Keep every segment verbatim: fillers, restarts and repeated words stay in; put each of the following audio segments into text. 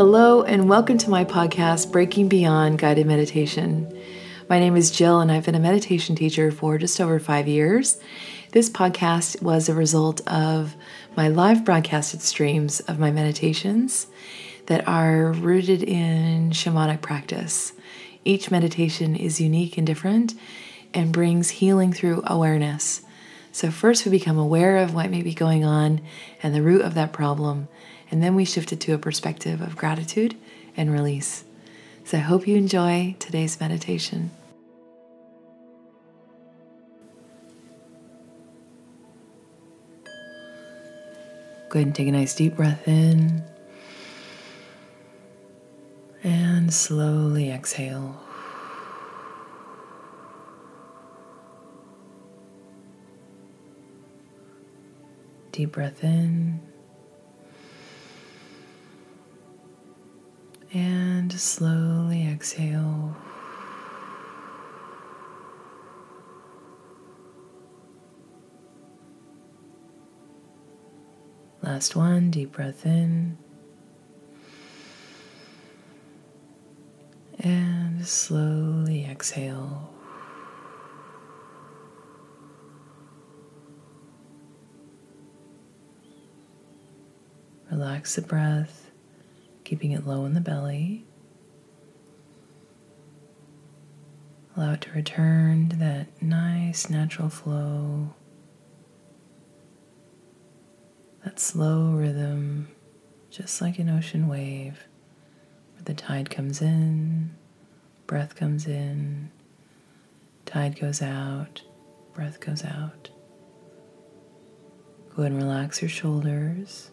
Hello and welcome to my podcast, Breaking Beyond Guided Meditation. My name is Jill and I've been a meditation teacher for just over five years. This podcast was a result of my live broadcasted streams of my meditations that are rooted in shamanic practice. Each meditation is unique and different and brings healing through awareness. So first we become aware of what may be going on and the root of that problem, and then we shifted to a perspective of gratitude and release. So I hope you enjoy today's meditation. Go ahead and take a nice deep breath in and slowly exhale. Deep breath in and slowly exhale. Last one, deep breath in and slowly exhale. Relax the breath, keeping it low in the belly. Allow it to return to that nice natural flow, that slow rhythm, just like an ocean wave, where the tide comes in, breath comes in, tide goes out, breath goes out. Go ahead and relax your shoulders.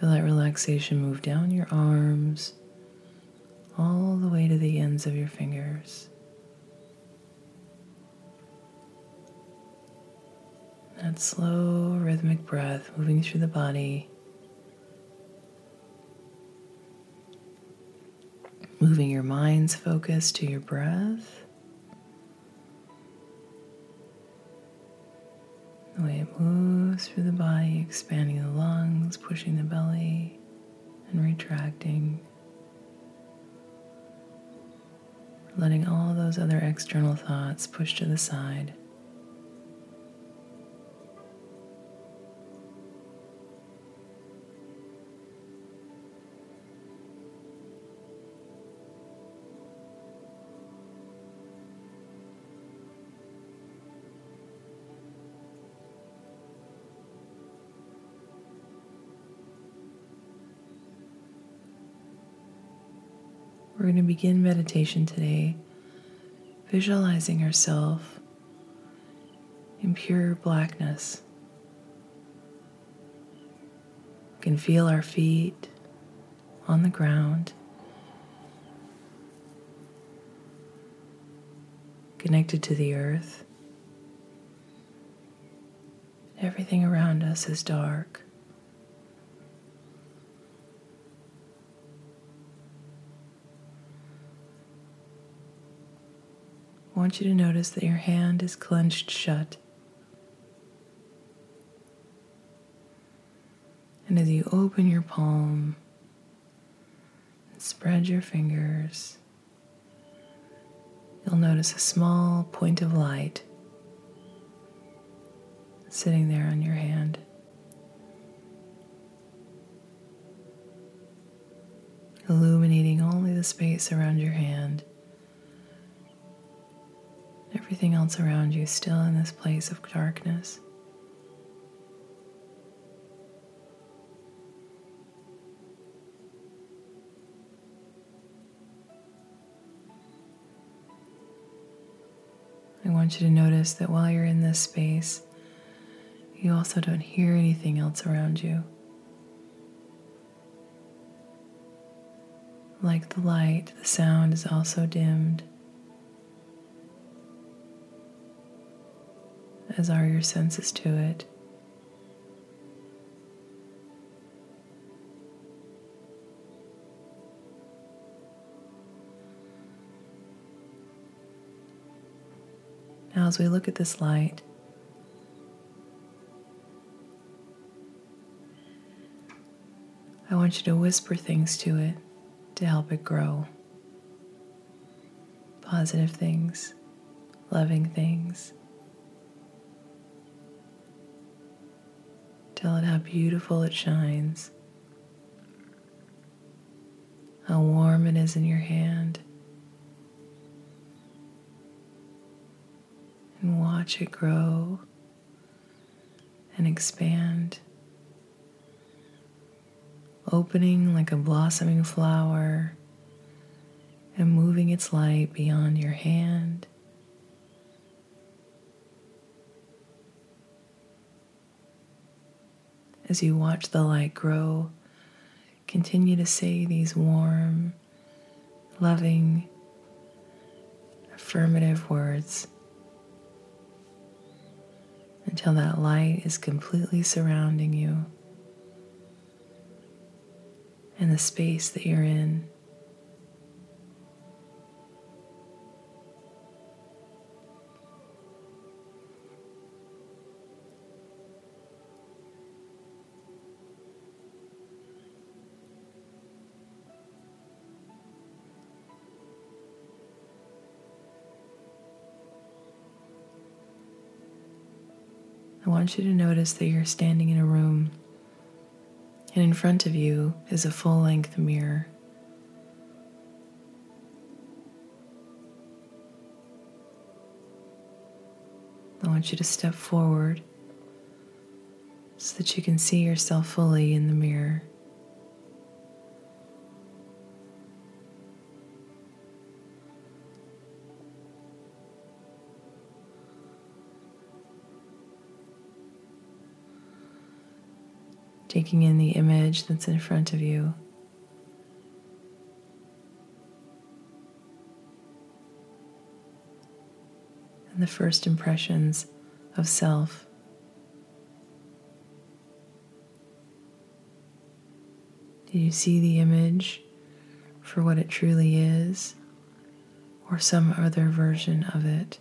Feel that relaxation move down your arms, all the way to the ends of your fingers. That slow rhythmic breath moving through the body, moving your mind's focus to your breath, the way it moves through the body, expanding the lungs, pushing the belly, and retracting. Letting all those other external thoughts push to the side. We're going to begin meditation today, visualizing ourselves in pure blackness. We can feel our feet on the ground, connected to the earth. Everything around us is dark. I want you to notice that your hand is clenched shut. And as you open your palm and spread your fingers, you'll notice a small point of light sitting there on your hand. Illuminating only the space around your hand. Everything else around you still in this place of darkness. I want you to notice that while you're in this space, you also don't hear anything else around you. Like the light, the sound is also dimmed, as are your senses to it. Now, as we look at this light, I I want you to whisper things to it to help it grow. Positive things, loving things. Tell it how beautiful it shines, how warm it is in your hand, and watch it grow and expand, opening like a blossoming flower and moving its light beyond your hand, as you watch the light grow. Continue to say these warm, loving, affirmative words until that light is completely surrounding you and the space that you're in. I want you to notice that you're standing in a room, and in front of you is a full-length mirror. I want you to step forward so that you can see yourself fully in the mirror. Taking in the image that's in front of you. And the first impressions of self. Do you see the image for what it truly is, or some other version of it?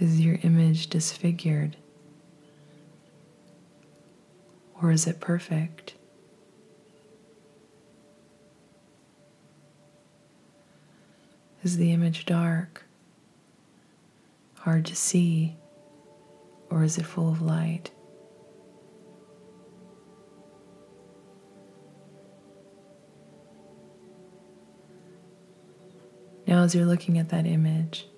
Is your image disfigured, or is it perfect? Is the image dark, hard to see, or is it full of light? Now, as you're looking at that image,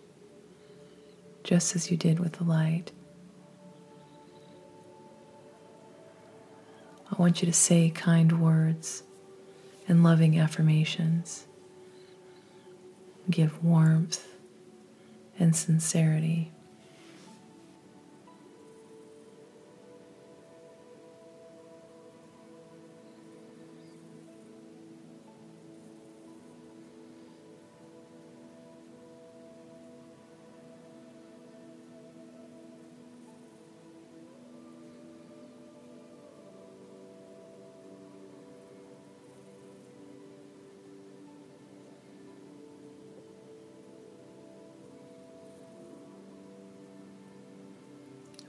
just as you did with the light, I want you to say kind words and loving affirmations. Give warmth and sincerity.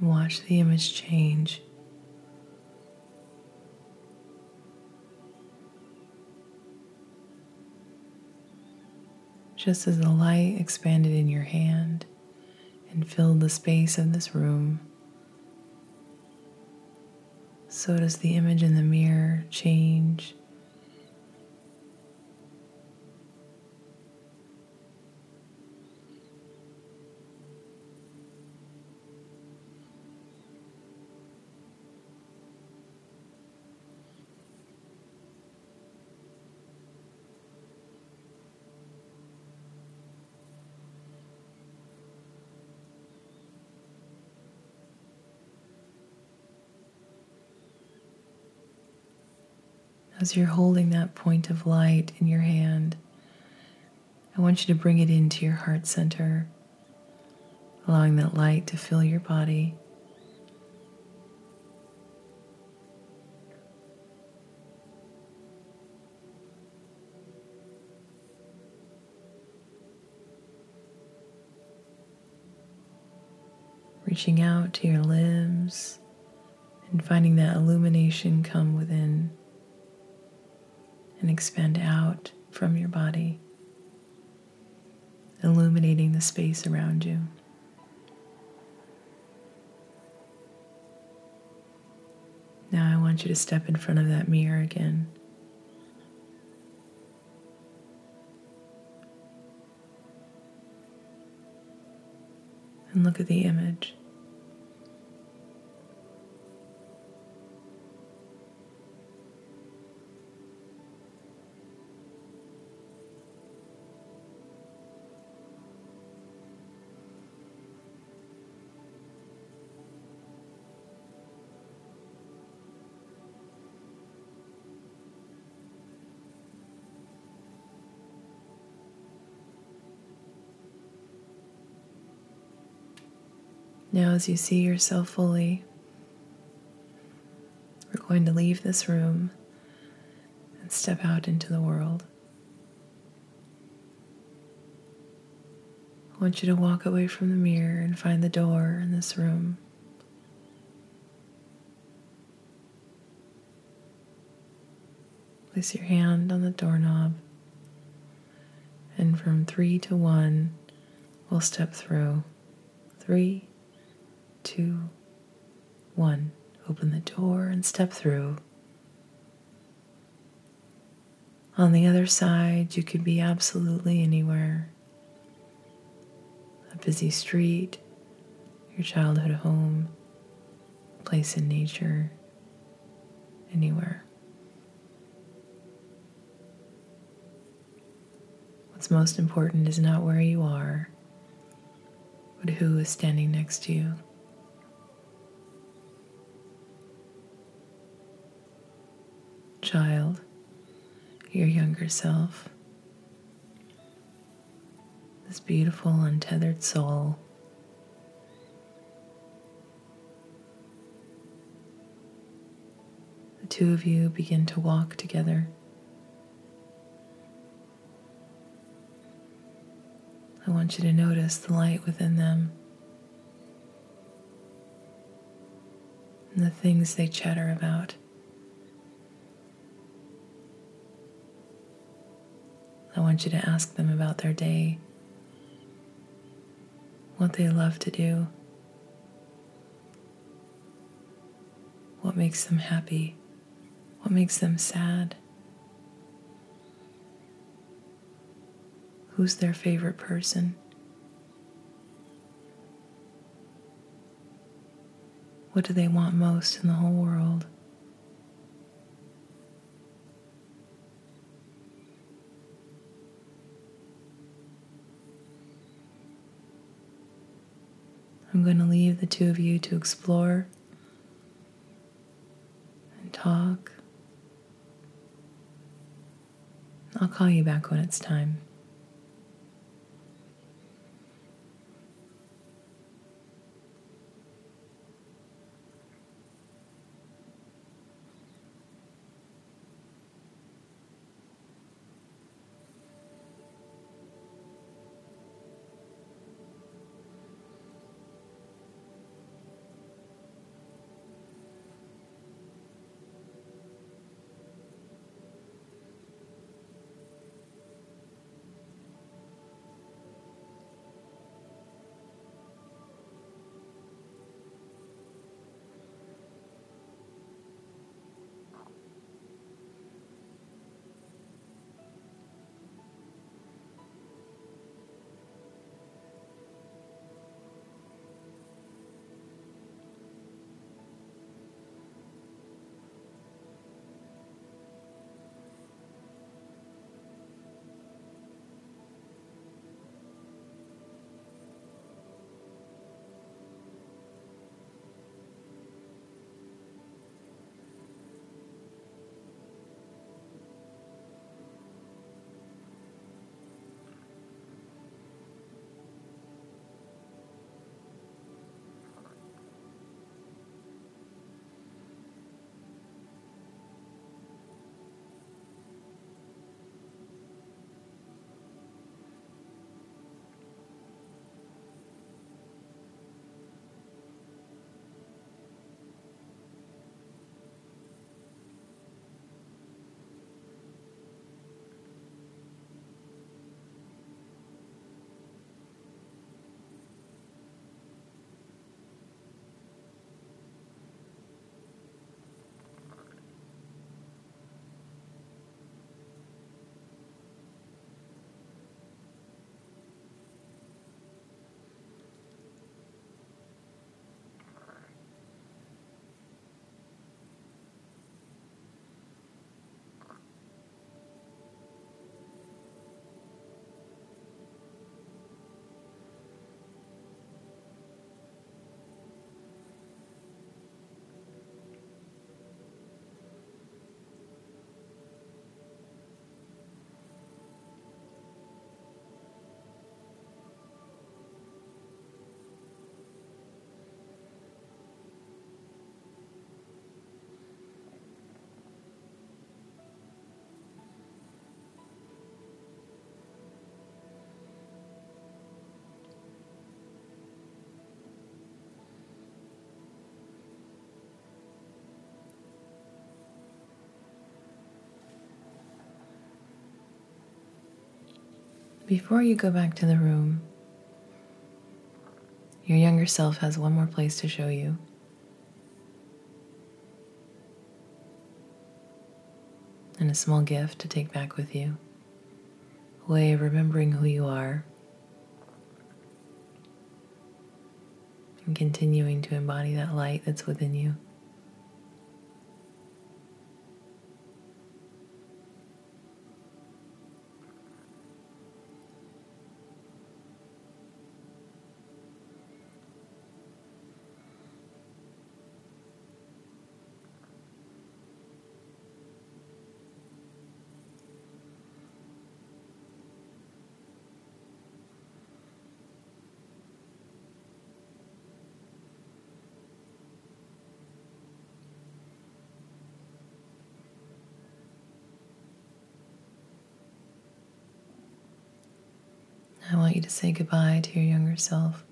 Watch the image change. Just as the light expanded in your hand and filled the space of this room, so does the image in the mirror change. As you're holding that point of light in your hand, I want you to bring it into your heart center, allowing that light to fill your body. reaching out to your limbs and finding that illumination come within and expand out from your body, illuminating the space around you. Now I want you to step in front of that mirror again. And look at the image. Now, as you see yourself fully, we're going to leave this room and step out into the world. I want you to walk away from the mirror and find the door in this room. Place your hand on the doorknob, and from three to one, we'll step through. Three, two, one. Open the door and step through. On the other side, you could be absolutely anywhere. A busy street, your childhood home, a place in nature, anywhere. What's most important is not where you are, but who is standing next to you. Child, your younger self, this beautiful untethered soul. The two of you begin to walk together. I want you to notice the light within them and the things they chatter about. I want you to ask them about their day, what they love to do, what makes them happy, what makes them sad, who's their favorite person, what do they want most in the whole world. I'm going to leave the two of you to explore and talk. I'll call you back when it's time. Before you go back to the room, your younger self has one more place to show you. And a small gift to take back with you. A way of remembering who you are. And continuing to embody that light that's within you. I want you to say goodbye to your younger self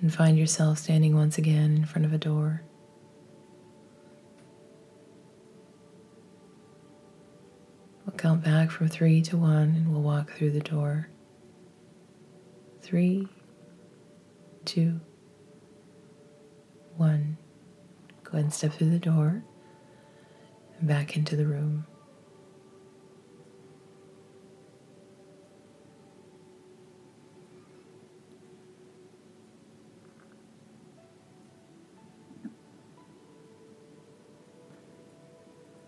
and find yourself standing once again in front of a door. We'll count back from three to one and we'll walk through the door. Three, two, one. Go ahead and step through the door and back into the room.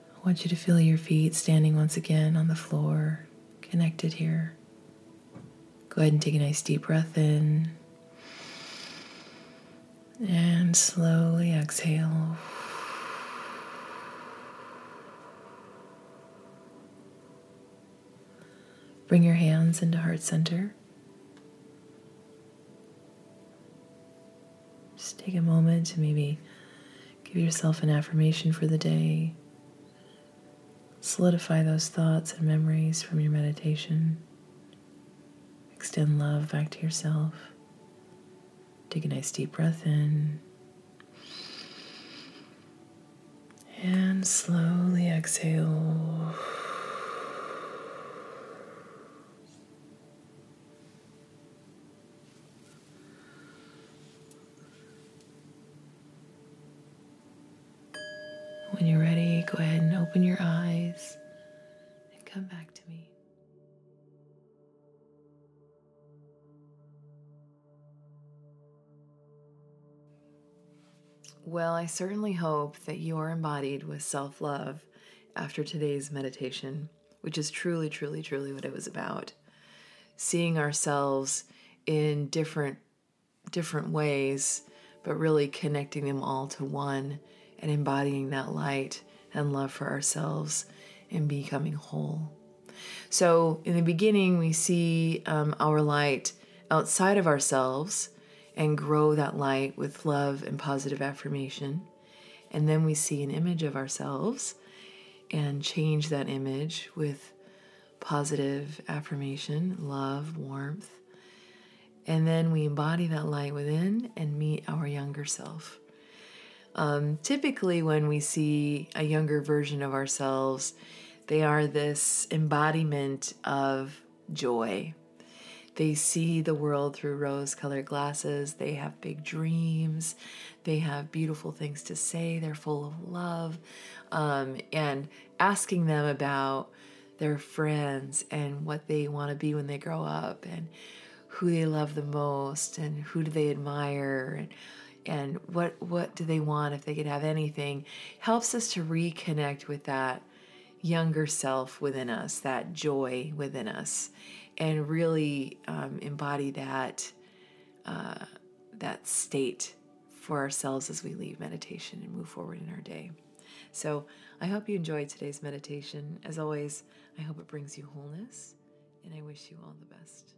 I want you to feel your feet standing once again on the floor, connected here. Go ahead and take a nice deep breath in. And slowly exhale. Bring your hands into heart center. Just take a moment to maybe give yourself an affirmation for the day. Solidify those thoughts and memories from your meditation. Extend love back to yourself. Take a nice deep breath in. And slowly exhale. When you're ready, go ahead and open your eyes and come back to me. Well, I certainly hope that you are embodied with self-love after today's meditation, which is truly, truly, truly what it was about. Seeing ourselves in different, different ways, but really connecting them all to one. And embodying that light and love for ourselves and becoming whole. So in the beginning, we see um, our light outside of ourselves and grow that light with love and positive affirmation. And then we see an image of ourselves and change that image with positive affirmation, love, warmth. And then we embody that light within and meet our younger self. Um, typically when we see a younger version of ourselves, they are this embodiment of joy. They see the world through rose-colored glasses. They have big dreams. They have beautiful things to say. They're full of love. Um, and asking them about their friends and what they want to be when they grow up and who they love the most and who do they admire and and what what do they want if they could have anything, helps us to reconnect with that younger self within us, that joy within us, and really um, embody that, uh, that state for ourselves as we leave meditation and move forward in our day. So I hope you enjoyed today's meditation. As always, I hope it brings you wholeness, and I wish you all the best.